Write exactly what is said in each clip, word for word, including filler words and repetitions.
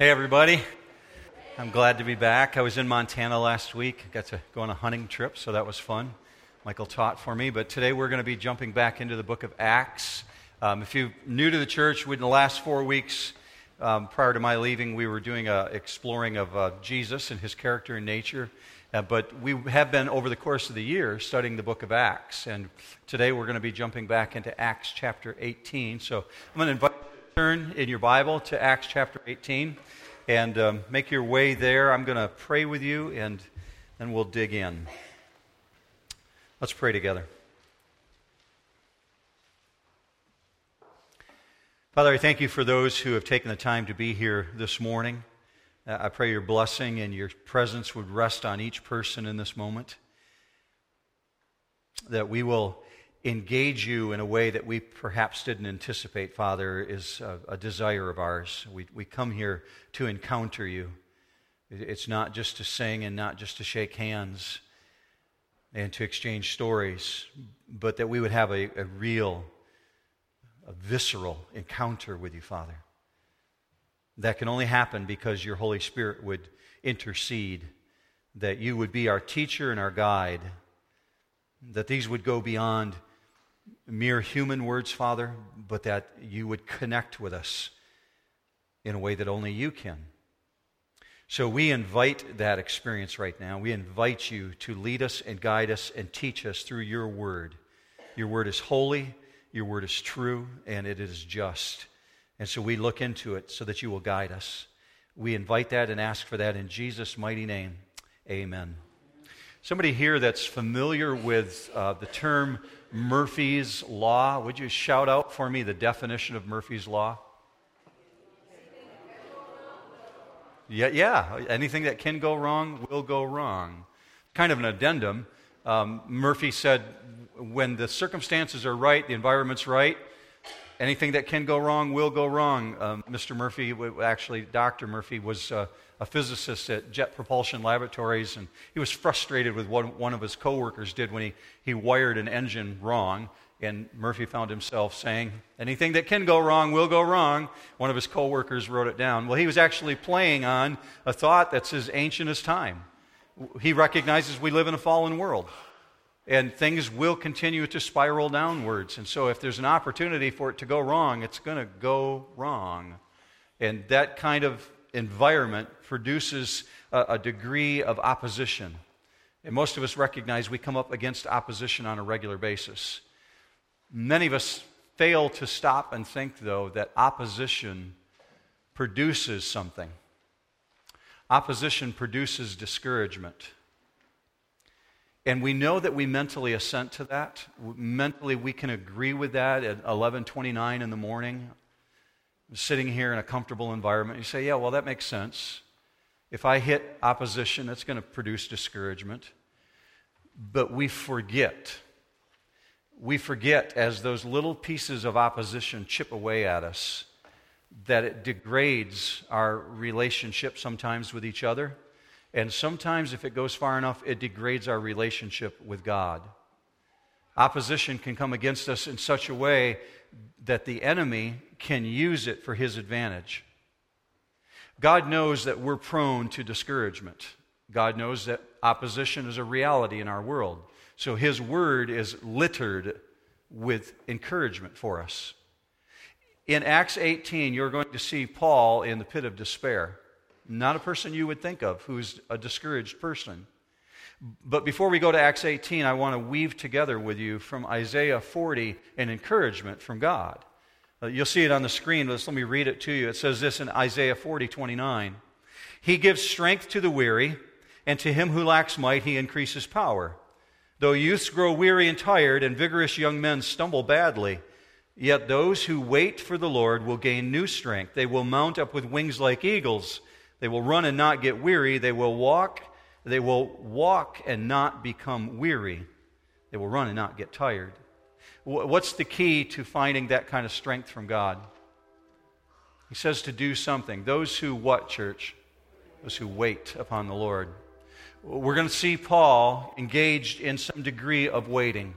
Hey everybody, I'm glad to be back. I was in Montana last week, got to go on a hunting trip, so that was fun. Michael taught for me, but today we're going to be jumping back into the book of Acts. Um, if you're new to the church, within the last four weeks um, prior to my leaving, we were doing a exploring of uh, Jesus and his character and nature, uh, but we have been over the course of the year studying the book of Acts, and today we're going to be jumping back into Acts chapter eighteen, so I'm going to invite turn in your Bible to Acts chapter eighteen and um, make your way there. I'm going to pray with you and then we'll dig in. Let's pray together. Father, I thank you for those who have taken the time to be here this morning. Uh, I pray your blessing and your presence would rest on each person in this moment, that we will engage you in a way that we perhaps didn't anticipate, Father, is a, a desire of ours. We we come here to encounter you. It's not just to sing and not just to shake hands and to exchange stories, but that we would have a, a real, a visceral encounter with you, Father. That can only happen because your Holy Spirit would intercede, that you would be our teacher and our guide, that these would go beyond mere human words, Father, but that you would connect with us in a way that only you can. So we invite that experience right now. We invite you to lead us and guide us and teach us through your word. Your word is holy, your word is true, and it is just. And so we look into it so that you will guide us. We invite that and ask for that in Jesus' mighty name. Amen. Somebody here that's familiar with uh, the term Murphy's Law, would you shout out for me the definition of Murphy's Law? Yeah, yeah. Anything that can go wrong will go wrong. Kind of an addendum. Um, Murphy said, when the circumstances are right, the environment's right, anything that can go wrong will go wrong. Um, Mister Murphy, actually Doctor Murphy, was uh, a physicist at Jet Propulsion Laboratories, and he was frustrated with what one of his coworkers did when he, he wired an engine wrong, and Murphy found himself saying, anything that can go wrong will go wrong. One of his coworkers wrote it down. Well, he was actually playing on a thought that's as ancient as time. He recognizes we live in a fallen world, and things will continue to spiral downwards. And so if there's an opportunity for it to go wrong, it's going to go wrong. And that kind of environment produces a, a degree of opposition. And most of us recognize we come up against opposition on a regular basis. Many of us fail to stop and think, though, that opposition produces something. Opposition produces discouragement. And we know that we mentally assent to that. Mentally, we can agree with that at eleven twenty-nine in the morning, sitting here in a comfortable environment. You say, yeah, well, that makes sense. If I hit opposition, that's going to produce discouragement. But we forget. We forget as those little pieces of opposition chip away at us that it degrades our relationship sometimes with each other. And sometimes, if it goes far enough, it degrades our relationship with God. Opposition can come against us in such a way that the enemy can use it for his advantage. God knows that we're prone to discouragement. God knows that opposition is a reality in our world. So his word is littered with encouragement for us. In Acts eighteen, you're going to see Paul in the pit of despair. Not a person you would think of who's a discouraged person. But before we go to Acts eighteen, I want to weave together with you from Isaiah forty an encouragement from God. You'll see it on the screen. Let me read it to you. It says this in Isaiah forty twenty-nine. He gives strength to the weary, and to him who lacks might, he increases power. Though youths grow weary and tired, and vigorous young men stumble badly, yet those who wait for the Lord will gain new strength. They will mount up with wings like eagles. They will run and not get weary. They will walk, they will walk and not become weary. They will run and not get tired. What's the key to finding that kind of strength from God? He says to do something. Those who what, church? Those who wait upon the Lord. We're going to see Paul engaged in some degree of waiting.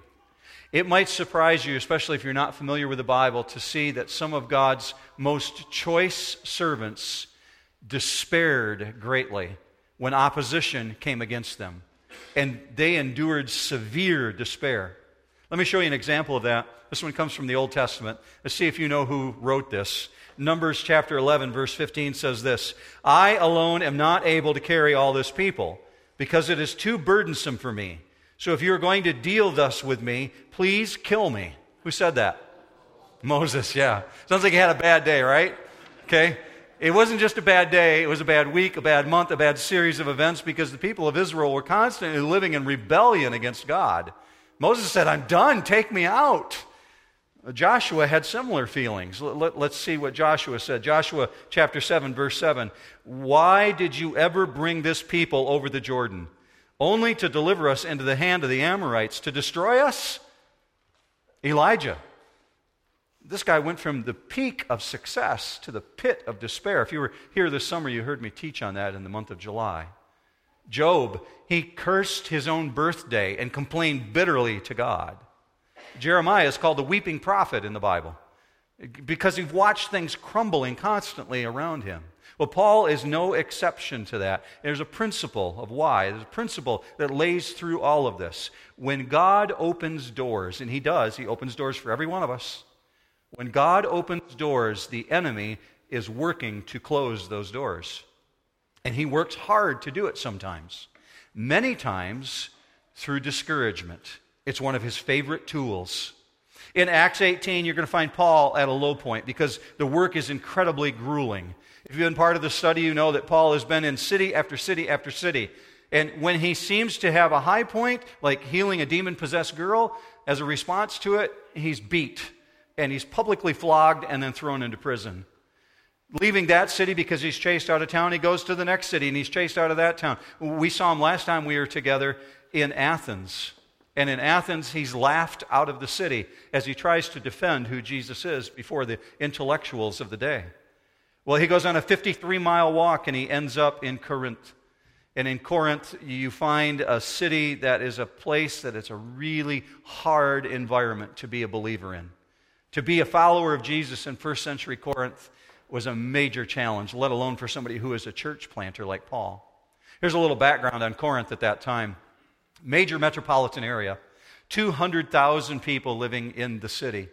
It might surprise you, especially if you're not familiar with the Bible, to see that some of God's most choice servants despaired greatly when opposition came against them, and they endured severe despair. Let me show you an example of that. This one comes from the Old Testament. Let's see if you know who wrote this. Numbers chapter eleven, verse fifteen says this, "I alone am not able to carry all this people, because it is too burdensome for me. So if you are going to deal thus with me, please kill me." Who said that? Moses, yeah. Sounds like he had a bad day, right? Okay. It wasn't just a bad day, it was a bad week, a bad month, a bad series of events, because the people of Israel were constantly living in rebellion against God. Moses said, "I'm done, take me out." Joshua had similar feelings. Let's see what Joshua said. Joshua chapter seven, verse seven. "Why did you ever bring this people over the Jordan? Only to deliver us into the hand of the Amorites, to destroy us?" Elijah. This guy went from the peak of success to the pit of despair. If you were here this summer, you heard me teach on that in the month of July. Job, he cursed his own birthday and complained bitterly to God. Jeremiah is called the weeping prophet in the Bible because he watched things crumbling constantly around him. Well, Paul is no exception to that. There's a principle of why. There's a principle that lays through all of this. When God opens doors, and he does, he opens doors for every one of us. When God opens doors, the enemy is working to close those doors. And he works hard to do it sometimes. Many times through discouragement. It's one of his favorite tools. In Acts eighteen, you're going to find Paul at a low point because the work is incredibly grueling. If you've been part of the study, you know that Paul has been in city after city after city. And when he seems to have a high point, like healing a demon-possessed girl, as a response to it, he's beat. And he's publicly flogged and then thrown into prison. Leaving that city because he's chased out of town, he goes to the next city and he's chased out of that town. We saw him last time we were together in Athens. And in Athens, he's laughed out of the city as he tries to defend who Jesus is before the intellectuals of the day. Well, he goes on a fifty-three mile walk and he ends up in Corinth. And in Corinth, you find a city that is a place that it's a really hard environment to be a believer in. To be a follower of Jesus in first century Corinth was a major challenge, let alone for somebody who is a church planter like Paul. Here's a little background on Corinth at that time. Major metropolitan area, two hundred thousand people living in the city.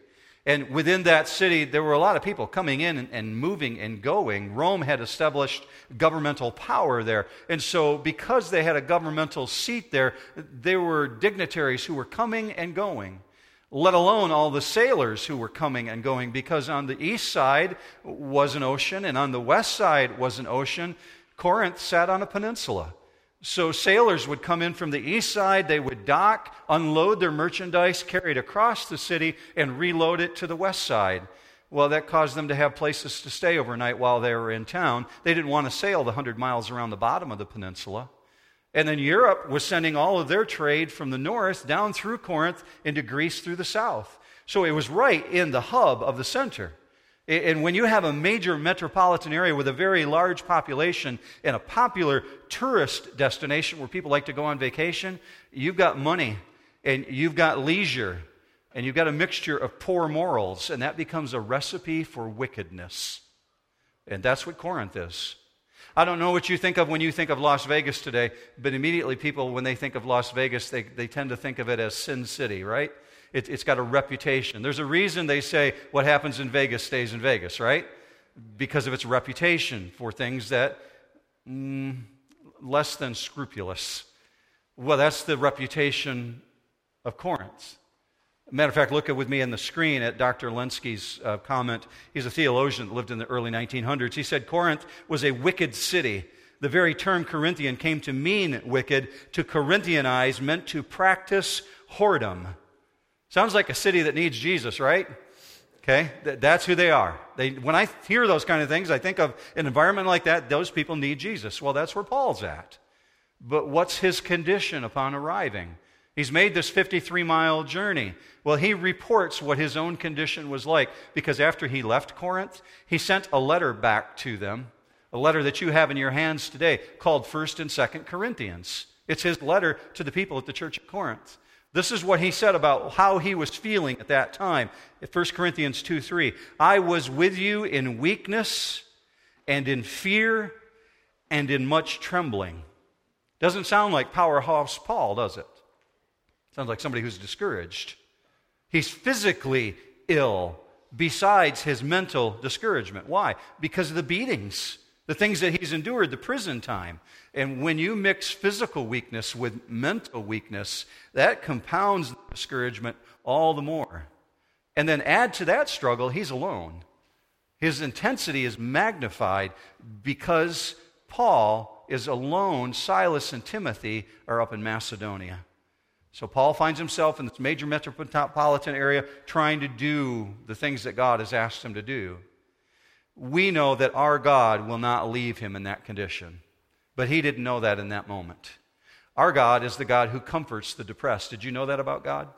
And within that city, there were a lot of people coming in and, and moving and going. Rome had established governmental power there. And so because they had a governmental seat there, there were dignitaries who were coming and going, let alone all the sailors who were coming and going, because on the east side was an ocean and on the west side was an ocean. Corinth sat on a peninsula. So sailors would come in from the east side, they would dock, unload their merchandise, carry it across the city, and reload it to the west side. Well, that caused them to have places to stay overnight while they were in town. They didn't want to sail the one hundred miles around the bottom of the peninsula. And then Europe was sending all of their trade from the north down through Corinth into Greece through the south. So it was right in the hub of the center. And when you have a major metropolitan area with a very large population and a popular tourist destination where people like to go on vacation, you've got money and you've got leisure and you've got a mixture of poor morals, and that becomes a recipe for wickedness. And that's what Corinth is. I don't know what you think of when you think of Las Vegas today, but immediately people, when they think of Las Vegas, they, they tend to think of it as Sin City, right? It, it's got a reputation. There's a reason they say what happens in Vegas stays in Vegas, right? Because of its reputation for things that, mm, less than scrupulous. Well, that's the reputation of Corinth. Matter of fact, look with me on the screen at Doctor Lenski's uh, comment. He's a theologian that lived in the early nineteen hundreds. He said, Corinth was a wicked city. The very term Corinthian came to mean wicked. To Corinthianize meant to practice whoredom. Sounds like a city that needs Jesus, right? Okay, that's who they are. They, when I hear those kind of things, I think of an environment like that, those people need Jesus. Well, that's where Paul's at. But what's his condition upon arriving? He's made this fifty-three mile journey. Well, he reports what his own condition was like, because after he left Corinth, he sent a letter back to them, a letter that you have in your hands today called First and Second Corinthians. It's his letter to the people at the church at Corinth. This is what he said about how he was feeling at that time. First Corinthians two three, "I was with you in weakness and in fear and in much trembling. Doesn't sound like powerhouse Paul, does it? Sounds like somebody who's discouraged. He's physically ill besides his mental discouragement. Why? Because of the beatings, the things that he's endured, the prison time. And when you mix physical weakness with mental weakness, that compounds the discouragement all the more. And then add to that struggle, he's alone. His intensity is magnified because Paul is alone. Silas and Timothy are up in Macedonia. So Paul finds himself in this major metropolitan area trying to do the things that God has asked him to do. We know that our God will not leave him in that condition, but he didn't know that in that moment. Our God is the God who comforts the depressed. Did you know that about God?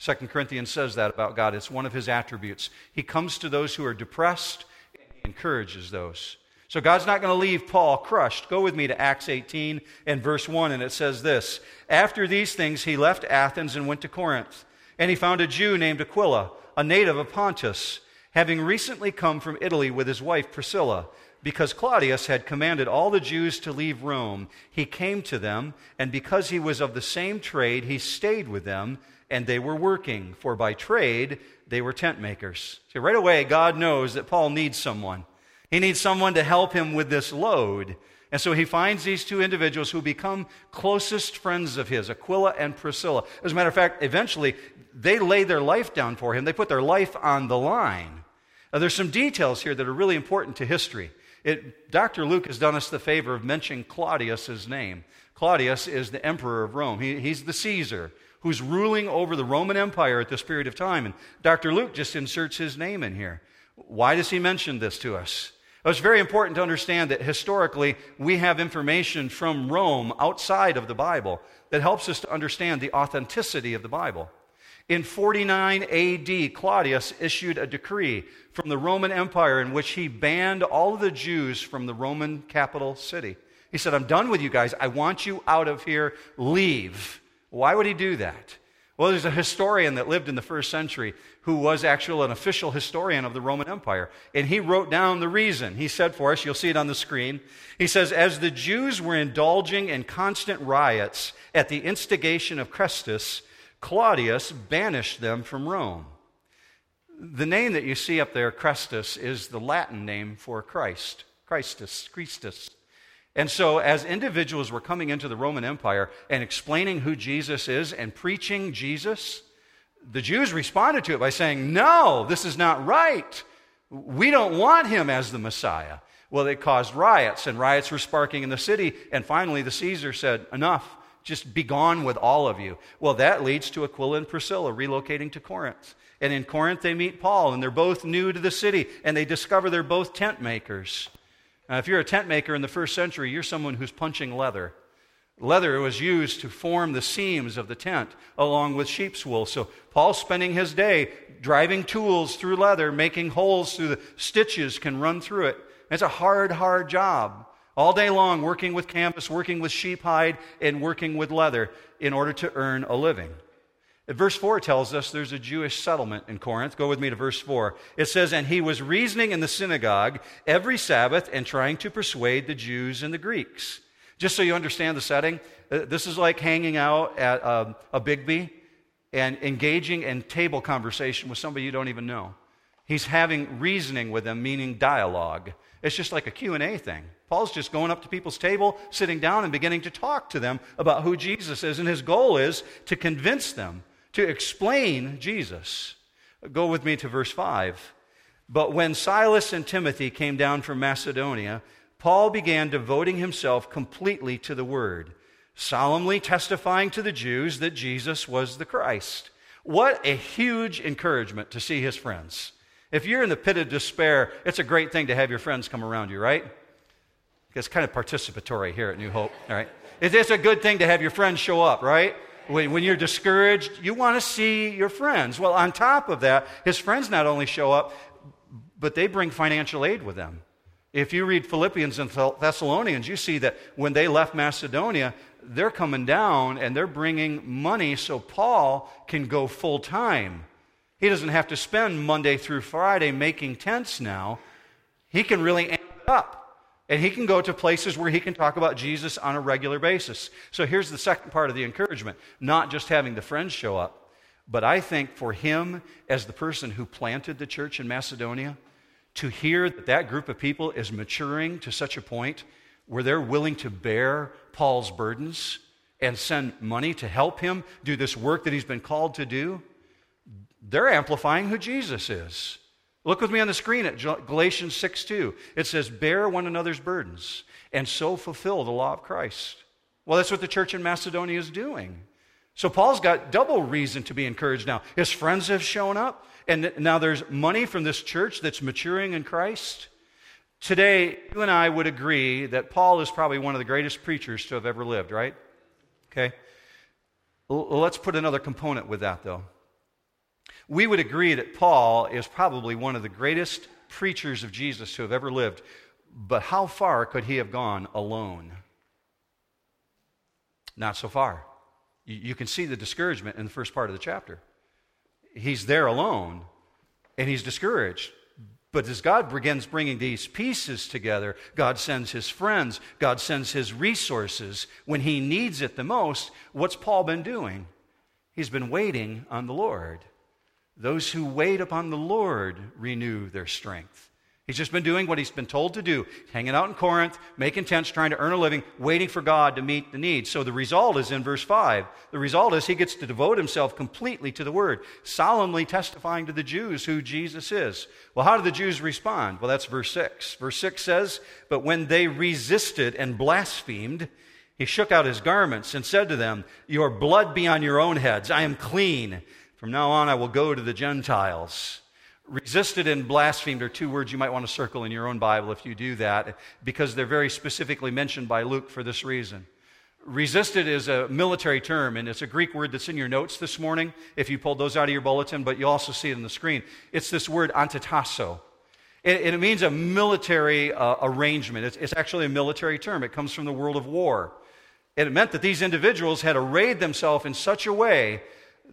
Second Corinthians says that about God. It's one of his attributes. He comes to those who are depressed and he encourages those. So God's not going to leave Paul crushed. Go with me to Acts eighteen and verse one, and it says this. After these things, he left Athens and went to Corinth, and he found a Jew named Aquila, a native of Pontus, having recently come from Italy with his wife Priscilla. Because Claudius had commanded all the Jews to leave Rome, he came to them, and because he was of the same trade, he stayed with them, and they were working, for by trade they were tent makers. See, right away, God knows that Paul needs someone. He needs someone to help him with this load. And so he finds these two individuals who become closest friends of his, Aquila and Priscilla. As a matter of fact, eventually, they lay their life down for him. They put their life on the line. Now, there's some details here that are really important to history. It, Doctor Luke has done us the favor of mentioning Claudius' name. Claudius is the emperor of Rome. He, he's the Caesar who's ruling over the Roman Empire at this period of time. And Doctor Luke just inserts his name in here. Why does he mention this to us? It's very important to understand that historically we have information from Rome outside of the Bible that helps us to understand the authenticity of the Bible. In forty-nine A D, Claudius issued a decree from the Roman Empire in which he banned all of the Jews from the Roman capital city. He said, I'm done with you guys. I want you out of here. Leave. Why would he do that? Well, there's a historian that lived in the first century who was actually an official historian of the Roman Empire, and he wrote down the reason. He said for us, you'll see it on the screen, he says, as the Jews were indulging in constant riots at the instigation of Crestus, Claudius banished them from Rome. The name that you see up there, Crestus, is the Latin name for Christ, Christus, Christus. And so as individuals were coming into the Roman Empire and explaining who Jesus is and preaching Jesus, the Jews responded to it by saying, no, this is not right. We don't want him as the Messiah. Well, it caused riots, and riots were sparking in the city. And finally, the Caesar said, enough, just be gone with all of you. Well, that leads to Aquila and Priscilla relocating to Corinth. And in Corinth, they meet Paul, and they're both new to the city, and they discover they're both tent makers. Uh, if you're a tent maker in the first century, you're someone who's punching leather. Leather was used to form the seams of the tent along with sheep's wool. So Paul's spending his day driving tools through leather, making holes through the stitches can run through it. It's a hard, hard job. All day long working with canvas, working with sheep hide, and working with leather in order to earn a living. Verse four tells us there's a Jewish settlement in Corinth. Go with me to verse four. It says, and he was reasoning in the synagogue every Sabbath and trying to persuade the Jews and the Greeks. Just so you understand the setting, this is like hanging out at a, a Bigby and engaging in table conversation with somebody you don't even know. He's having reasoning with them, meaning dialogue. It's just like a Q and A thing. Paul's just going up to people's table, sitting down and beginning to talk to them about who Jesus is, and his goal is to convince them to explain Jesus. Go with me to verse five. But when Silas and Timothy came down from Macedonia, Paul began devoting himself completely to the word, solemnly testifying to the Jews that Jesus was the Christ. What a huge encouragement to see his friends. If you're in the pit of despair, it's a great thing to have your friends come around you, right? It's kind of participatory here at New Hope, all right? It's a good thing to have your friends show up, right? When you're discouraged, you want to see your friends. Well, on top of that, his friends not only show up, but they bring financial aid with them. If you read Philippians and Thessalonians, you see that when they left Macedonia, they're coming down and they're bringing money so Paul can go full time. He doesn't have to spend Monday through Friday making tents now. He can really amp it up. And he can go to places where he can talk about Jesus on a regular basis. So here's the second part of the encouragement, not just having the friends show up, but I think for him as the person who planted the church in Macedonia, to hear that that group of people is maturing to such a point where they're willing to bear Paul's burdens and send money to help him do this work that he's been called to do, they're amplifying who Jesus is. Look with me on the screen at Galatians six two. It says, bear one another's burdens and so fulfill the law of Christ. Well, that's what the church in Macedonia is doing. So Paul's got double reason to be encouraged now. His friends have shown up, and now there's money from this church that's maturing in Christ. Today, you and I would agree that Paul is probably one of the greatest preachers to have ever lived, right? Okay. Let's put another component with that, though. We would agree that Paul is probably one of the greatest preachers of Jesus who have ever lived, but how far could he have gone alone? Not so far. You can see the discouragement in the first part of the chapter. He's there alone, and he's discouraged. But as God begins bringing these pieces together, God sends his friends, God sends his resources. When he needs it the most, what's Paul been doing? He's been waiting on the Lord. Those who wait upon the Lord renew their strength. He's just been doing what he's been told to do, hanging out in Corinth, making tents, trying to earn a living, waiting for God to meet the need. So the result is in verse five. The result is he gets to devote himself completely to the Word, solemnly testifying to the Jews who Jesus is. Well, how do the Jews respond? Well, that's verse six. Verse six says, but when they resisted and blasphemed, he shook out his garments and said to them, your blood be on your own heads. I am clean. From now on, I will go to the Gentiles. Resisted and blasphemed are two words you might want to circle in your own Bible if you do that, because they're very specifically mentioned by Luke for this reason. Resisted is a military term, and it's a Greek word that's in your notes this morning, if you pulled those out of your bulletin, but you also see it on the screen. It's this word antitasso. It, it means a military uh, arrangement. It's, it's actually a military term. It comes from the world of war. And it meant that these individuals had arrayed themselves in such a way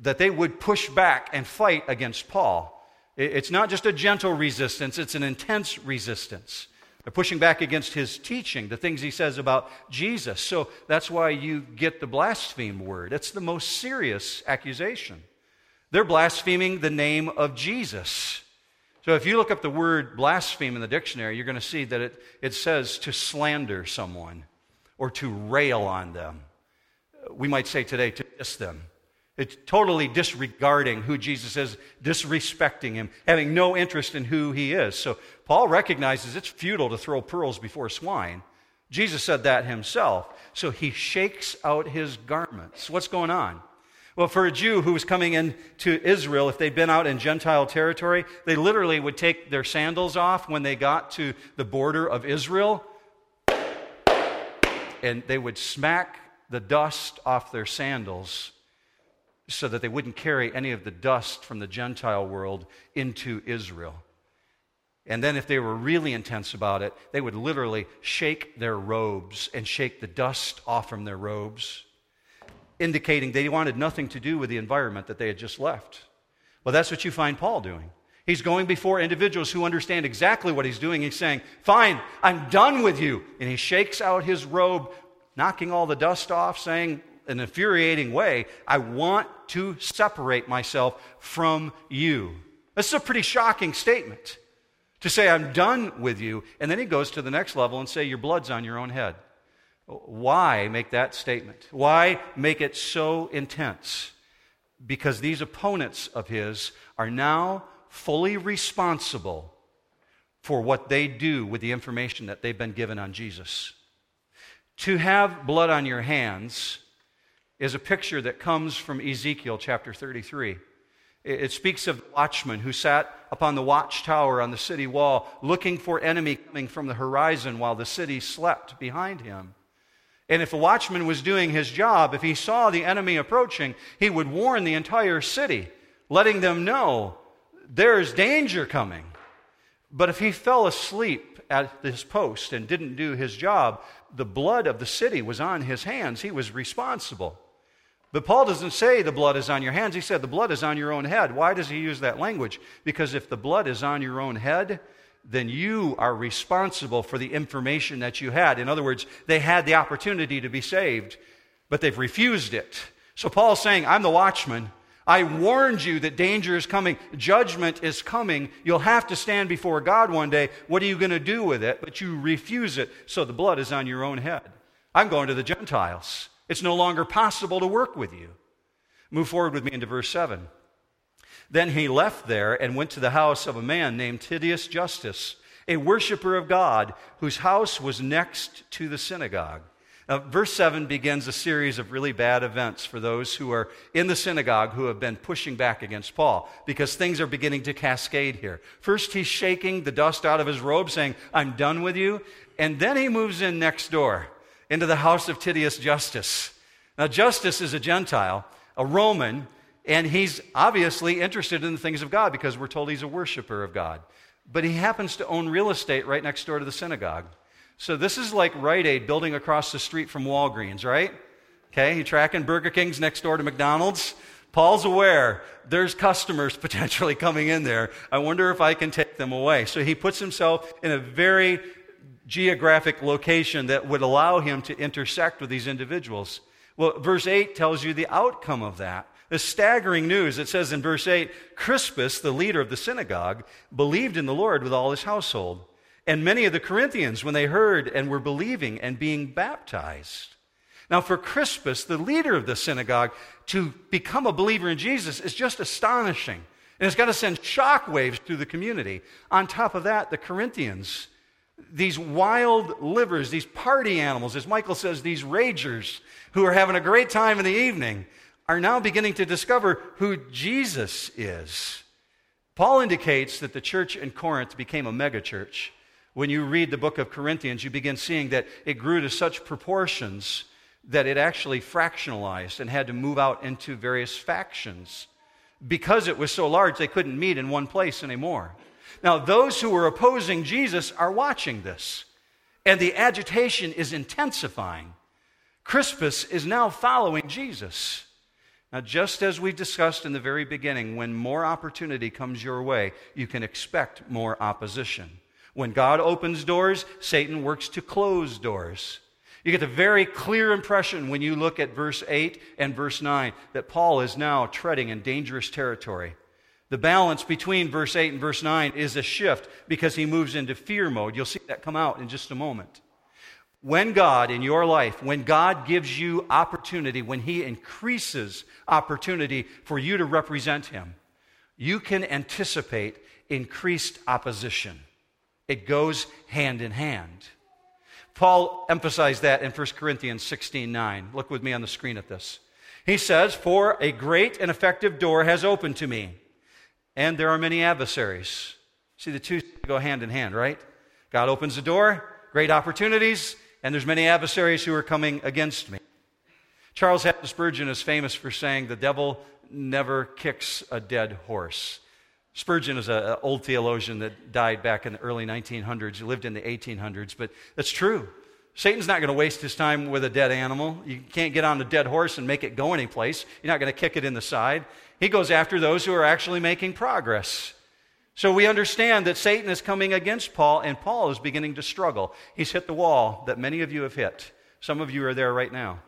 that they would push back and fight against Paul. It's not just a gentle resistance, it's an intense resistance. They're pushing back against his teaching, the things he says about Jesus. So that's why you get the blaspheme word. It's the most serious accusation. They're blaspheming the name of Jesus. So if you look up the word blaspheme in the dictionary, you're going to see that it, it says to slander someone or to rail on them. We might say today to diss them. It's totally disregarding who Jesus is, disrespecting him, having no interest in who he is. So Paul recognizes it's futile to throw pearls before swine. Jesus said that himself. So he shakes out his garments. What's going on? Well, for a Jew who was coming into Israel, if they'd been out in Gentile territory, they literally would take their sandals off when they got to the border of Israel, and they would smack the dust off their sandals so that they wouldn't carry any of the dust from the Gentile world into Israel. And then if they were really intense about it, they would literally shake their robes and shake the dust off from their robes, indicating they wanted nothing to do with the environment that they had just left. Well, that's what you find Paul doing. He's going before individuals who understand exactly what he's doing. He's saying, fine, I'm done with you. And he shakes out his robe, knocking all the dust off, saying, an infuriating way, I want to separate myself from you. This is a pretty shocking statement, to say I'm done with you, and then he goes to the next level and say your blood's on your own head. Why make that statement? Why make it so intense? Because these opponents of his are now fully responsible for what they do with the information that they've been given on Jesus. To have blood on your hands is a picture that comes from Ezekiel chapter thirty-three. It speaks of the watchman who sat upon the watchtower on the city wall looking for enemy coming from the horizon while the city slept behind him. And if the watchman was doing his job, if he saw the enemy approaching, he would warn the entire city, letting them know there's danger coming. But if he fell asleep at his post and didn't do his job, the blood of the city was on his hands. He was responsible. But Paul doesn't say the blood is on your hands. He said the blood is on your own head. Why does he use that language? Because if the blood is on your own head, then you are responsible for the information that you had. In other words, they had the opportunity to be saved, but they've refused it. So Paul's saying, I'm the watchman. I warned you that danger is coming. Judgment is coming. You'll have to stand before God one day. What are you going to do with it? But you refuse it, so the blood is on your own head. I'm going to the Gentiles. It's no longer possible to work with you. Move forward with me into verse seven. Then he left there and went to the house of a man named Titius Justus, a worshiper of God, whose house was next to the synagogue. Now, verse seven begins a series of really bad events for those who are in the synagogue who have been pushing back against Paul, because things are beginning to cascade here. First, he's shaking the dust out of his robe, saying, I'm done with you. And then he moves in next door into the house of Titius Justus. Now, Justus is a Gentile, a Roman, and he's obviously interested in the things of God because we're told he's a worshiper of God. But he happens to own real estate right next door to the synagogue. So this is like Rite Aid building across the street from Walgreens, right? Okay, you're tracking Burger King's next door to McDonald's. Paul's aware there's customers potentially coming in there. I wonder if I can take them away. So he puts himself in a very geographic location that would allow him to intersect with these individuals. Well, verse eight tells you the outcome of that. The staggering news, it says in verse eight, Crispus, the leader of the synagogue, believed in the Lord with all his household. And many of the Corinthians, when they heard and were believing and being baptized. Now, for Crispus, the leader of the synagogue, to become a believer in Jesus is just astonishing. And it's got to send shockwaves through the community. On top of that, the Corinthians, these wild livers, these party animals, as Michael says, these ragers who are having a great time in the evening, are now beginning to discover who Jesus is. Paul indicates that the church in Corinth became a megachurch. When you read the book of Corinthians, you begin seeing that it grew to such proportions that it actually fractionalized and had to move out into various factions. Because it was so large, they couldn't meet in one place anymore. Now, those who were opposing Jesus are watching this, and the agitation is intensifying. Crispus is now following Jesus. Now, just as we discussed in the very beginning, when more opportunity comes your way, you can expect more opposition. When God opens doors, Satan works to close doors. You get the very clear impression when you look at verse eight and verse nine that Paul is now treading in dangerous territory. The balance between verse eight and verse nine is a shift because he moves into fear mode. You'll see that come out in just a moment. When God, in your life, when God gives you opportunity, when he increases opportunity for you to represent him, you can anticipate increased opposition. It goes hand in hand. Paul emphasized that in First Corinthians sixteen nine. Look with me on the screen at this. He says, "For a great and effective door has opened to me, and there are many adversaries." See, the two go hand in hand, right? God opens the door, great opportunities, and there's many adversaries who are coming against me. Charles Hatton Spurgeon is famous for saying, "The devil never kicks a dead horse." Spurgeon is an old theologian that died back in the early nineteen hundreds. He lived in the eighteen hundreds, but that's true. Satan's not going to waste his time with a dead animal. You can't get on a dead horse and make it go anyplace. You're not going to kick it in the side. He goes after those who are actually making progress. So we understand that Satan is coming against Paul, and Paul is beginning to struggle. He's hit the wall that many of you have hit. Some of you are there right now.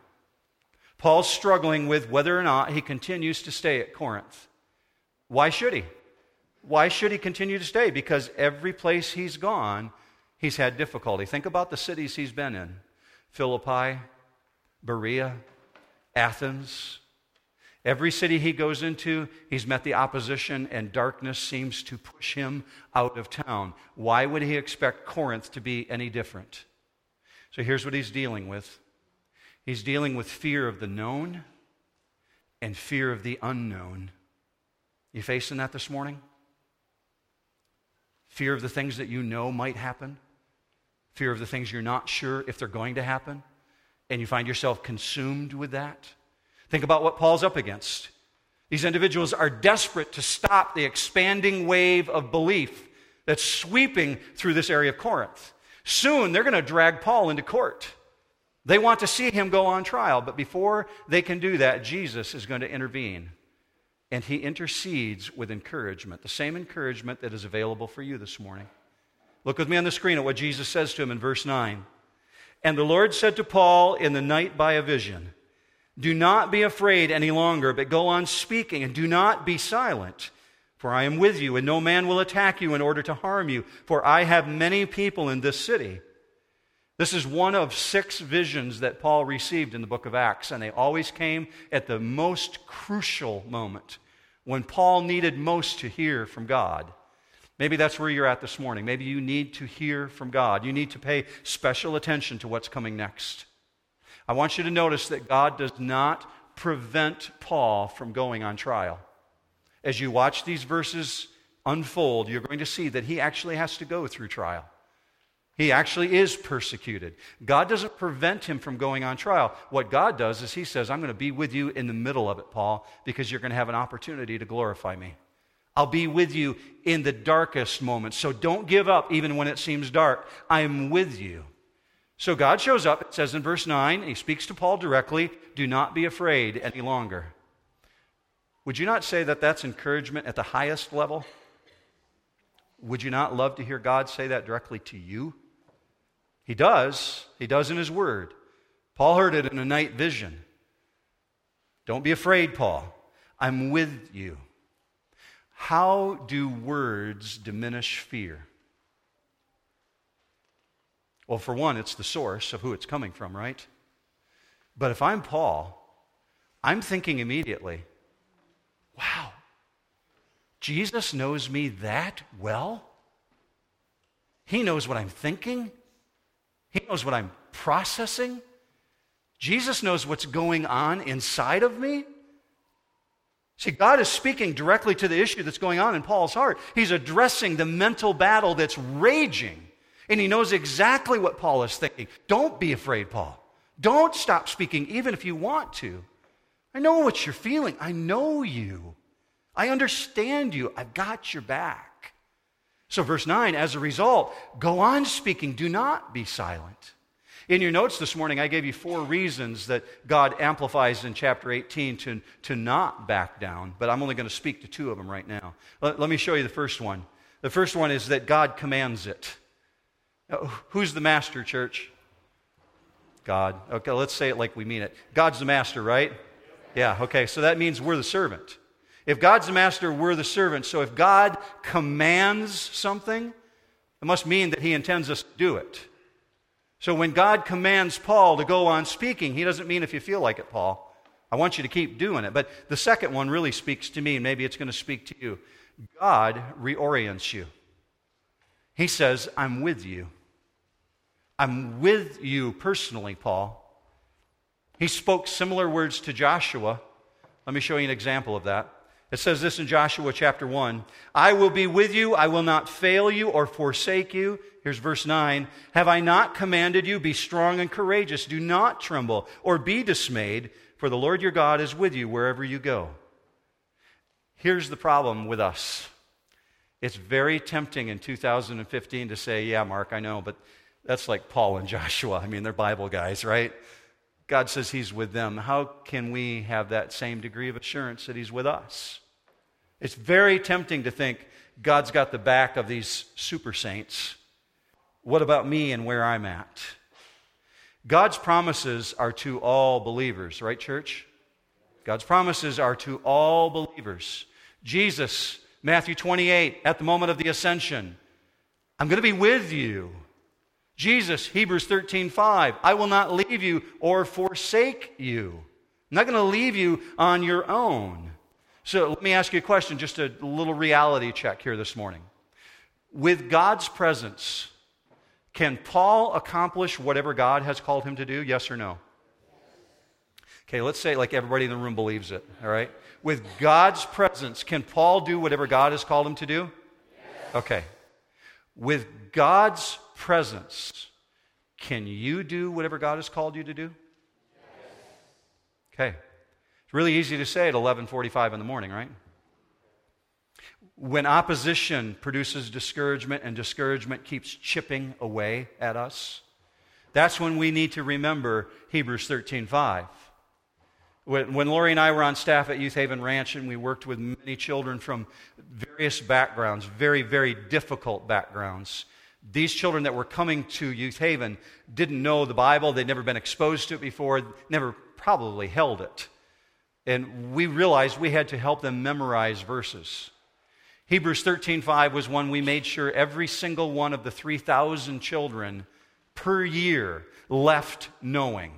Paul's struggling with whether or not he continues to stay at Corinth. Why should he? Why should he continue to stay? Because every place he's gone, he's had difficulty. Think about the cities he's been in. Philippi, Berea, Athens. Every city he goes into, he's met the opposition, and darkness seems to push him out of town. Why would he expect Corinth to be any different? So here's what he's dealing with. He's dealing with fear of the known and fear of the unknown. You facing that this morning? Fear of the things that you know might happen. Fear of the things you're not sure if they're going to happen. And you find yourself consumed with that. Think about what Paul's up against. These individuals are desperate to stop the expanding wave of belief that's sweeping through this area of Corinth. Soon they're going to drag Paul into court. They want to see him go on trial. But before they can do that, Jesus is going to intervene. And he intercedes with encouragement, the same encouragement that is available for you this morning. Look with me on the screen at what Jesus says to him in verse nine. And the Lord said to Paul in the night by a vision, do not be afraid any longer, but go on speaking, and do not be silent. For I am with you, and no man will attack you in order to harm you, for I have many people in this city. This is one of six visions that Paul received in the book of Acts, and they always came at the most crucial moment, when Paul needed most to hear from God. Maybe that's where you're at this morning. Maybe you need to hear from God. You need to pay special attention to what's coming next. I want you to notice that God does not prevent Paul from going on trial. As you watch these verses unfold, you're going to see that he actually has to go through trial. He actually is persecuted. God doesn't prevent him from going on trial. What God does is he says, I'm going to be with you in the middle of it, Paul, because you're going to have an opportunity to glorify me. I'll be with you in the darkest moments. So don't give up even when it seems dark. I'm with you. So God shows up, it says in verse nine, he speaks to Paul directly, do not be afraid any longer. Would you not say that that's encouragement at the highest level? Would you not love to hear God say that directly to you? He does. He does in his word. Paul heard it in a night vision. Don't be afraid, Paul. I'm with you. How do words diminish fear? Well, for one, it's the source of who it's coming from, right? But if I'm Paul, I'm thinking immediately, wow, Jesus knows me that well? He knows what I'm thinking. He knows what I'm processing. Jesus knows what's going on inside of me. See, God is speaking directly to the issue that's going on in Paul's heart. He's addressing the mental battle that's raging. And he knows exactly what Paul is thinking. Don't be afraid, Paul. Don't stop speaking, even if you want to. I know what you're feeling. I know you. I understand you. I've got your back. So verse nine, as a result, go on speaking. Do not be silent. In your notes this morning, I gave you four reasons that God amplifies in chapter eighteen to, to not back down, but I'm only going to speak to two of them right now. Let, let me show you the first one. The first one is that God commands it. Who's the master, church? God. Okay, let's say it like we mean it. God's the master, right? Yeah, okay, so that means we're the servant. If God's the master, we're the servant. So if God commands something, it must mean that he intends us to do it. So when God commands Paul to go on speaking, he doesn't mean if you feel like it, Paul. I want you to keep doing it. But the second one really speaks to me, and maybe it's going to speak to you. God reorients you. He says, I'm with you. I'm with you personally, Paul. He spoke similar words to Joshua. Let me show you an example of that. It says this in Joshua chapter one. I will be with you. I will not fail you or forsake you. Here's verse nine. Have I not commanded you? Be strong and courageous. Do not tremble or be dismayed, for the Lord your God is with you wherever you go. Here's the problem with us. It's very tempting in two thousand fifteen to say, yeah, Mark, I know, but that's like Paul and Joshua. I mean, they're Bible guys, right? God says he's with them. How can we have that same degree of assurance that he's with us? It's very tempting to think God's got the back of these super saints. What about me and where I'm at? God's promises are to all believers, right, church? God's promises are to all believers. Jesus, Matthew twenty-eight, at the moment of the ascension, I'm going to be with you. Jesus, Hebrews thirteen five, I will not leave you or forsake you. I'm not going to leave you on your own. So let me ask you a question, just a little reality check here this morning. With God's presence, can Paul accomplish whatever God has called him to do? Yes or no? Okay, let's say like everybody in the room believes it, all right? With God's presence, can Paul do whatever God has called him to do? Okay. With God's presence, can you do whatever God has called you to do? Yes. Okay. It's really easy to say at eleven forty-five in the morning, right? When opposition produces discouragement and discouragement keeps chipping away at us, that's when we need to remember Hebrews thirteen five. When, when Lori and I were on staff at Youth Haven Ranch and we worked with many children from various backgrounds, very, very difficult backgrounds, These children that were coming to Youth Haven didn't know the Bible. They'd never been exposed to it before, never probably held it. And we realized we had to help them memorize verses. Hebrews thirteen five was one we made sure every single one of the three thousand children per year left knowing.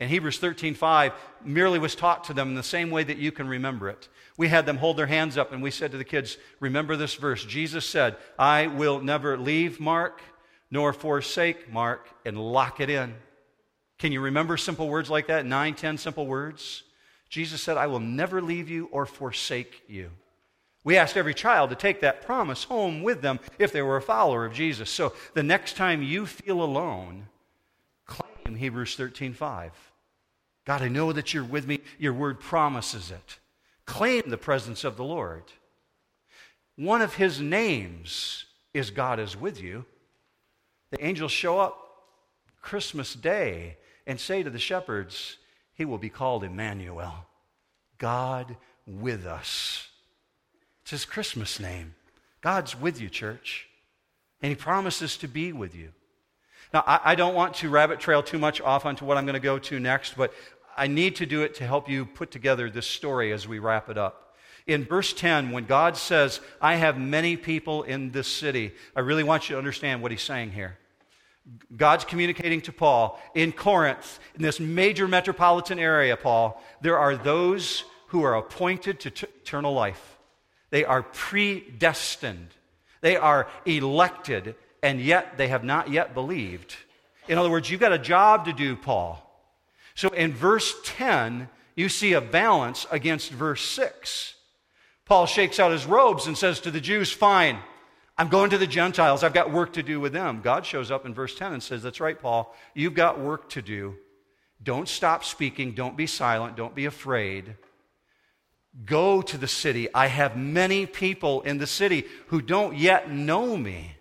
And Hebrews thirteen five merely was taught to them in the same way that you can remember it. We had them hold their hands up and we said to the kids, remember this verse. Jesus said, I will never leave Mark nor forsake Mark, and lock it in. Can you remember simple words like that? Nine, ten simple words. Jesus said, I will never leave you or forsake you. We asked every child to take that promise home with them if they were a follower of Jesus. So the next time you feel alone, claim Hebrews thirteen five. God, I know that you're with me. Your word promises it. Claim the presence of the Lord. One of his names is God is with you. The angels show up Christmas Day and say to the shepherds, he will be called Emmanuel, God with us. It's his Christmas name. God's with you, church. And he promises to be with you. Now, I, I don't want to rabbit trail too much off onto what I'm going to go to next, but I need to do it to help you put together this story as we wrap it up. In verse ten, when God says, I have many people in this city, I really want you to understand what he's saying here. God's communicating to Paul in Corinth, in this major metropolitan area, Paul, there are those who are appointed to t- eternal life. They are predestined. They are elected, and yet they have not yet believed. In other words, you've got a job to do, Paul. So in verse ten, you see a balance against verse six. Paul shakes out his robes and says to the Jews, fine, I'm going to the Gentiles. I've got work to do with them. God shows up in verse ten and says, that's right, Paul. You've got work to do. Don't stop speaking. Don't be silent. Don't be afraid. Go to the city. I have many people in the city who don't yet know me.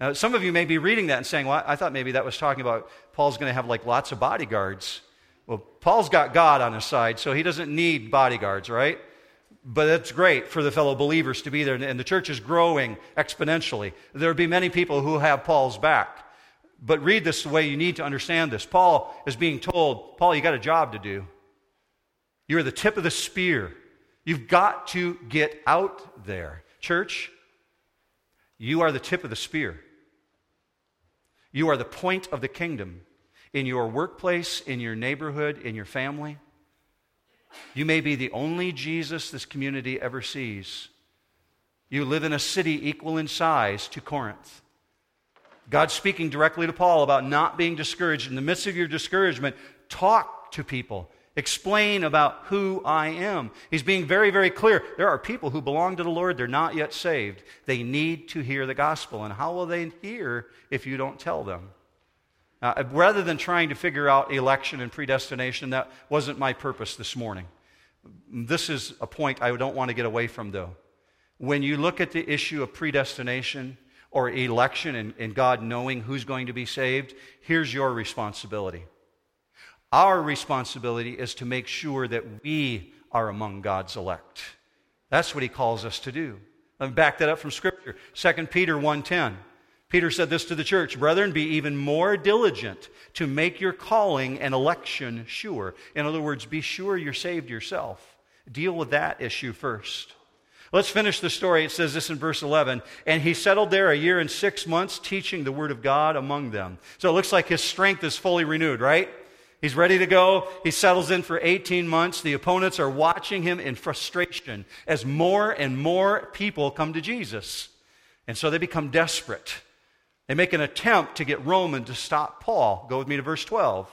Now, some of you may be reading that and saying, well, I thought maybe that was talking about Paul's going to have like lots of bodyguards. Well, Paul's got God on his side, so he doesn't need bodyguards, right? But it's great for the fellow believers to be there, and the church is growing exponentially. There will be many people who have Paul's back. But read this the way you need to understand this. Paul is being told, Paul, you got a job to do. You're the tip of the spear. You've got to get out there. Church, you are the tip of the spear. You are the point of the kingdom in your workplace, in your neighborhood, in your family. You may be the only Jesus this community ever sees. You live in a city equal in size to Corinth. God's speaking directly to Paul about not being discouraged. In the midst of your discouragement, talk to people. Explain about who I am. He's being very, very clear. There are people who belong to the Lord. They're not yet saved. They need to hear the gospel. And how will they hear if you don't tell them? Uh, rather than trying to figure out election and predestination, that wasn't my purpose this morning. This is a point I don't want to get away from, though. When you look at the issue of predestination or election and, and God knowing who's going to be saved, here's your responsibility. Our responsibility is to make sure that we are among God's elect. That's what he calls us to do. Let me back that up from Scripture. Second Peter one ten. Peter said this to the church, brethren, be even more diligent to make your calling and election sure. In other words, be sure you're saved yourself. Deal with that issue first. Let's finish the story. It says this in verse eleven, and he settled there a year and six months teaching the word of God among them. So it looks like his strength is fully renewed, right? He's ready to go. He settles in for eighteen months. The opponents are watching him in frustration as more and more people come to Jesus. And so they become desperate. They make an attempt to get Roman to stop Paul. Go with me to verse twelve.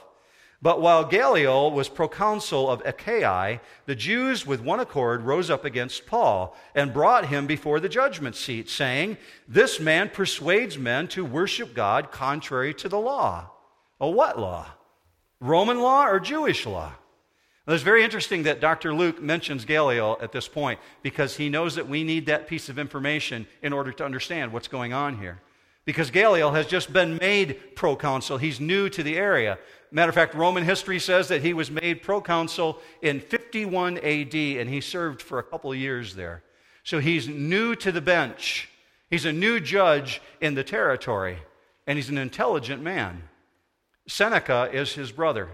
But while Gallio was proconsul of Achaia, the Jews with one accord rose up against Paul and brought him before the judgment seat, saying, this man persuades men to worship God contrary to the law. Oh, what law? Roman law or Jewish law? Well, it's very interesting that Doctor Luke mentions Gallio at this point because he knows that we need that piece of information in order to understand what's going on here. Because Gallio has just been made proconsul. He's new to the area. Matter of fact, Roman history says that he was made proconsul in fifty-one A D and he served for a couple years there. So he's new to the bench. He's a new judge in the territory, and he's an intelligent man. Seneca is his brother.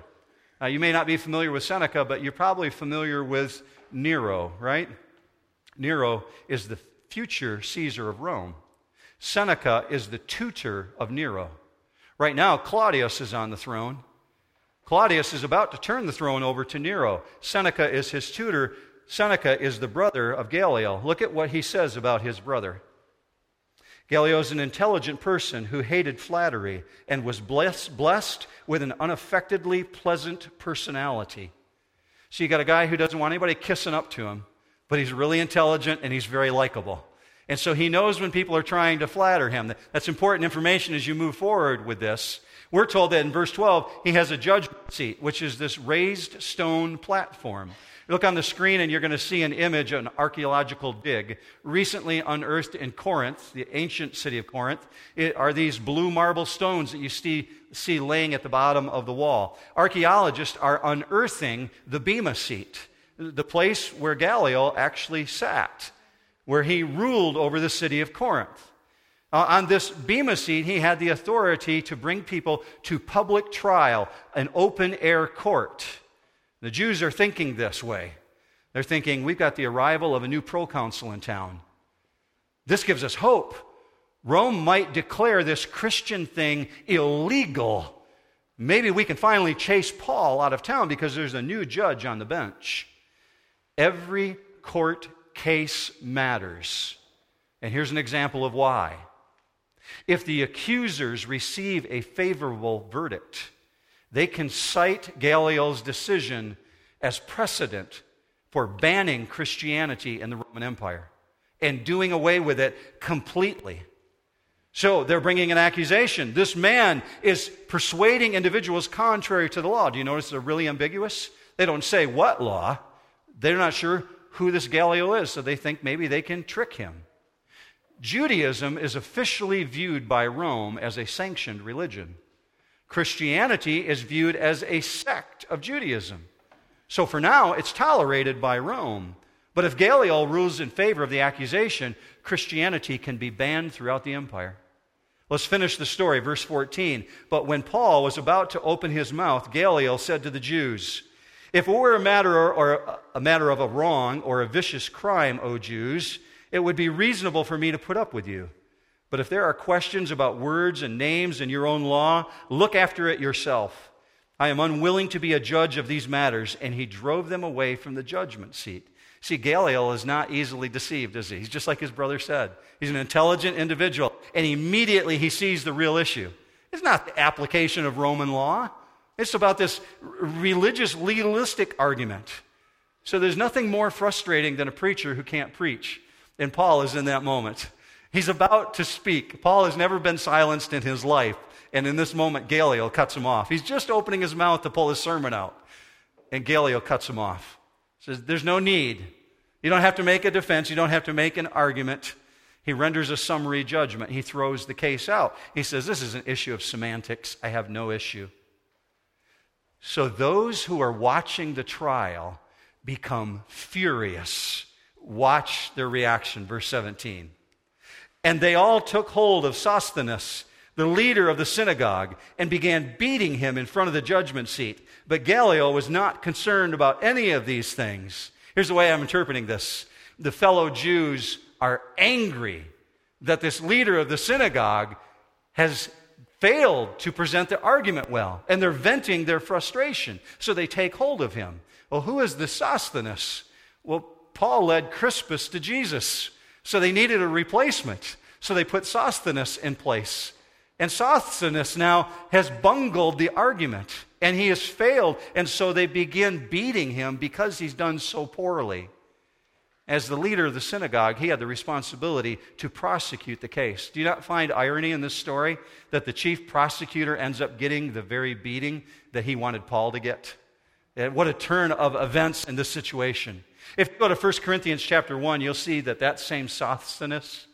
Now, you may not be familiar with Seneca, but you're probably familiar with Nero, right? Nero is the future Caesar of Rome. Seneca is the tutor of Nero. Right now, Claudius is on the throne. Claudius is about to turn the throne over to Nero. Seneca is his tutor. Seneca is the brother of Gallio. Look at what he says about his brother. Gallio is an intelligent person who hated flattery and was blessed, blessed with an unaffectedly pleasant personality. So you got a guy who doesn't want anybody kissing up to him, but he's really intelligent and he's very likable. And so he knows when people are trying to flatter him. That's important information as you move forward with this. We're told that in verse twelve, he has a judgment seat, which is this raised stone platform. Look on the screen and you're going to see an image, an archaeological dig. Recently unearthed in Corinth, the ancient city of Corinth, it are these blue marble stones that you see, see laying at the bottom of the wall. Archaeologists are unearthing the Bema seat, the place where Gallio actually sat, where he ruled over the city of Corinth. Uh, on this Bema seat, he had the authority to bring people to public trial, an open-air court. The Jews are thinking this way. They're thinking, we've got the arrival of a new proconsul in town. This gives us hope. Rome might declare this Christian thing illegal. Maybe we can finally chase Paul out of town because there's a new judge on the bench. Every court case matters. And here's an example of why. If the accusers receive a favorable verdict, they can cite Gallio's decision as precedent for banning Christianity in the Roman Empire and doing away with it completely. So they're bringing an accusation. This man is persuading individuals contrary to the law. Do you notice they're really ambiguous? They don't say what law. They're not sure who this Gallio is, so they think maybe they can trick him. Judaism is officially viewed by Rome as a sanctioned religion. Christianity is viewed as a sect of Judaism. So for now, it's tolerated by Rome. But if Gallio rules in favor of the accusation, Christianity can be banned throughout the empire. Let's finish the story, verse fourteen. But when Paul was about to open his mouth, Gallio said to the Jews, "If it were a matter or a matter of a wrong or a vicious crime, O Jews, it would be reasonable for me to put up with you. But if there are questions about words and names in your own law, look after it yourself. I am unwilling to be a judge of these matters." And he drove them away from the judgment seat. See, Gallio is not easily deceived, is he? He's just like his brother said. He's an intelligent individual, and immediately he sees the real issue. It's not the application of Roman law. It's about this religious legalistic argument. So there's nothing more frustrating than a preacher who can't preach. And Paul is in that moment. He's about to speak. Paul has never been silenced in his life. And in this moment, Gallio cuts him off. He's just opening his mouth to pull his sermon out. And Gallio cuts him off. He says, there's no need. You don't have to make a defense. You don't have to make an argument. He renders a summary judgment. He throws the case out. He says, this is an issue of semantics. I have no issue. So those who are watching the trial become furious. Watch their reaction, verse seventeen. And they all took hold of Sosthenes, the leader of the synagogue, and began beating him in front of the judgment seat. But Gallio was not concerned about any of these things. Here's the way I'm interpreting this. The fellow Jews are angry that this leader of the synagogue has failed to present the argument well, and they're venting their frustration, so they take hold of him. Well, who is this Sosthenes? Well, Paul led Crispus to Jesus, so they needed a replacement. So they put Sosthenes in place. And Sosthenes now has bungled the argument, and he has failed, and so they begin beating him because he's done so poorly. As the leader of the synagogue, he had the responsibility to prosecute the case. Do you not find irony in this story that the chief prosecutor ends up getting the very beating that he wanted Paul to get? And what a turn of events in this situation. If you go to First Corinthians chapter one, you'll see that that same Sosthenes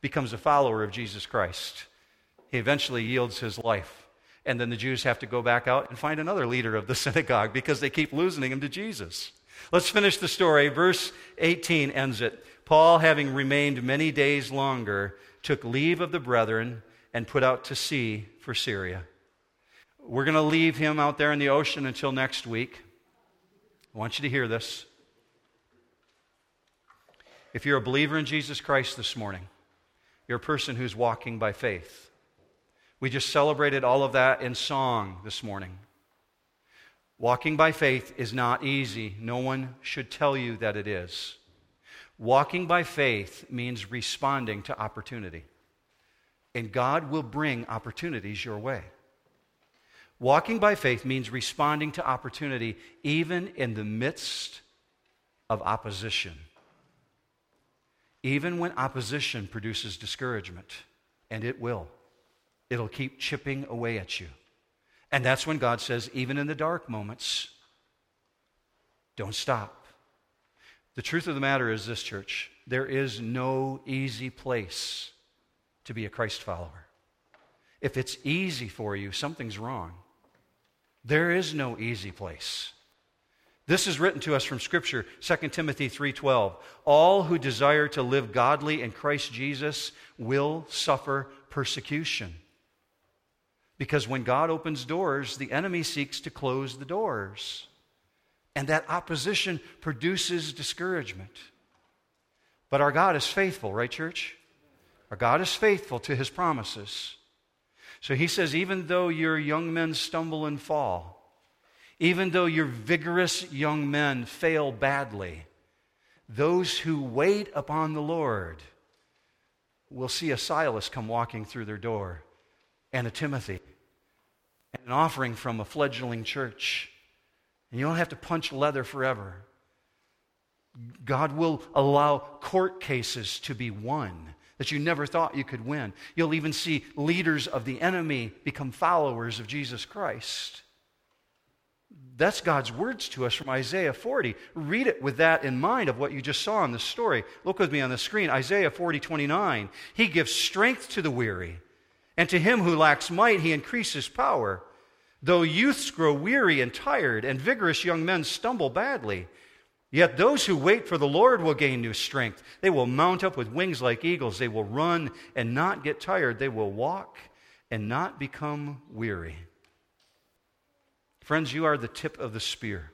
becomes a follower of Jesus Christ. He eventually yields his life. And then the Jews have to go back out and find another leader of the synagogue because they keep losing him to Jesus. Let's finish the story. Verse eighteen ends it. Paul, having remained many days longer, took leave of the brethren and put out to sea for Syria. We're going to leave him out there in the ocean until next week. I want you to hear this. If you're a believer in Jesus Christ this morning, you're a person who's walking by faith. We just celebrated all of that in song this morning. Walking by faith is not easy. No one should tell you that it is. Walking by faith means responding to opportunity. And God will bring opportunities your way. Walking by faith means responding to opportunity even in the midst of opposition. Even when opposition produces discouragement, and it will. It'll keep chipping away at you. And that's when God says, even in the dark moments, don't stop. The truth of the matter is this, church, there is no easy place to be a Christ follower. If it's easy for you, something's wrong. There is no easy place. This is written to us from Scripture, Second Timothy three twelve. All who desire to live godly in Christ Jesus will suffer persecution. Because when God opens doors, the enemy seeks to close the doors. And that opposition produces discouragement. But our God is faithful, right, church? Our God is faithful to His promises. So He says, even though your young men stumble and fall, even though your vigorous young men fail badly, those who wait upon the Lord will see a Silas come walking through their door, and a Timothy, and an offering from a fledgling church. And you don't have to punch leather forever. God will allow court cases to be won that you never thought you could win. You'll even see leaders of the enemy become followers of Jesus Christ. That's God's words to us from Isaiah forty. Read it with that in mind of what you just saw in this story. Look with me on the screen, Isaiah forty twenty-nine. He gives strength to the weary, and to him who lacks might, he increases power. Though youths grow weary and tired, and vigorous young men stumble badly, yet those who wait for the Lord will gain new strength. They will mount up with wings like eagles. They will run and not get tired. They will walk and not become weary. Friends, you are the tip of the spear.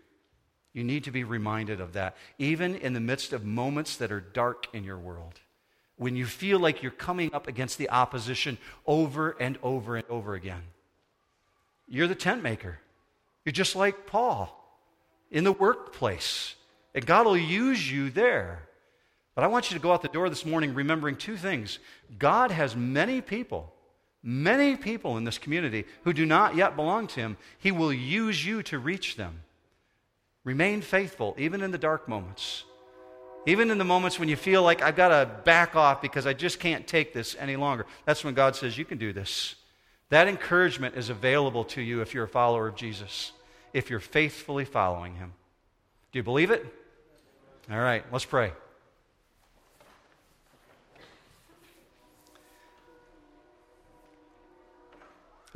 You need to be reminded of that, even in the midst of moments that are dark in your world. When you feel like you're coming up against the opposition over and over and over again. You're the tent maker. You're just like Paul in the workplace. And God will use you there. But I want you to go out the door this morning remembering two things. God has many people. Many people in this community who do not yet belong to Him, He will use you to reach them. Remain faithful, even in the dark moments. Even in the moments when you feel like, I've got to back off because I just can't take this any longer. That's when God says, you can do this. That encouragement is available to you if you're a follower of Jesus, if you're faithfully following Him. Do you believe it? All right, let's pray.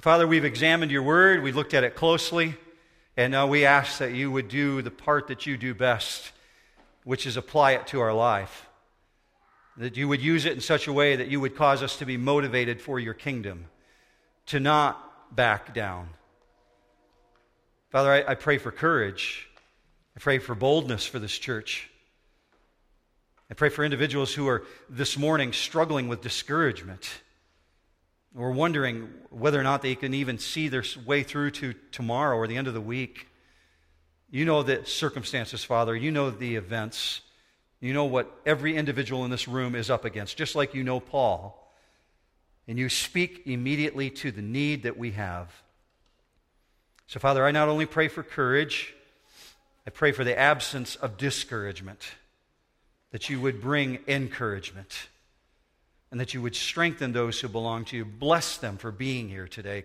Father, we've examined your word, we looked at it closely, and now we ask that you would do the part that you do best, which is apply it to our life. That you would use it in such a way that you would cause us to be motivated for your kingdom, to not back down. Father, I, I pray for courage. I pray for boldness for this church. I pray for individuals who are this morning struggling with discouragement. We're wondering whether or not they can even see their way through to tomorrow or the end of the week. You know the circumstances, Father. You know the events. You know what every individual in this room is up against, just like you know Paul. And you speak immediately to the need that we have. So, Father, I not only pray for courage, I pray for the absence of discouragement, that you would bring encouragement. And that you would strengthen those who belong to you. Bless them for being here today,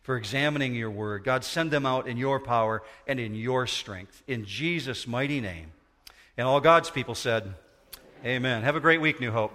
for examining your word. God, send them out in your power and in your strength. In Jesus' mighty name. And all God's people said, amen. Amen. Have a great week, New Hope.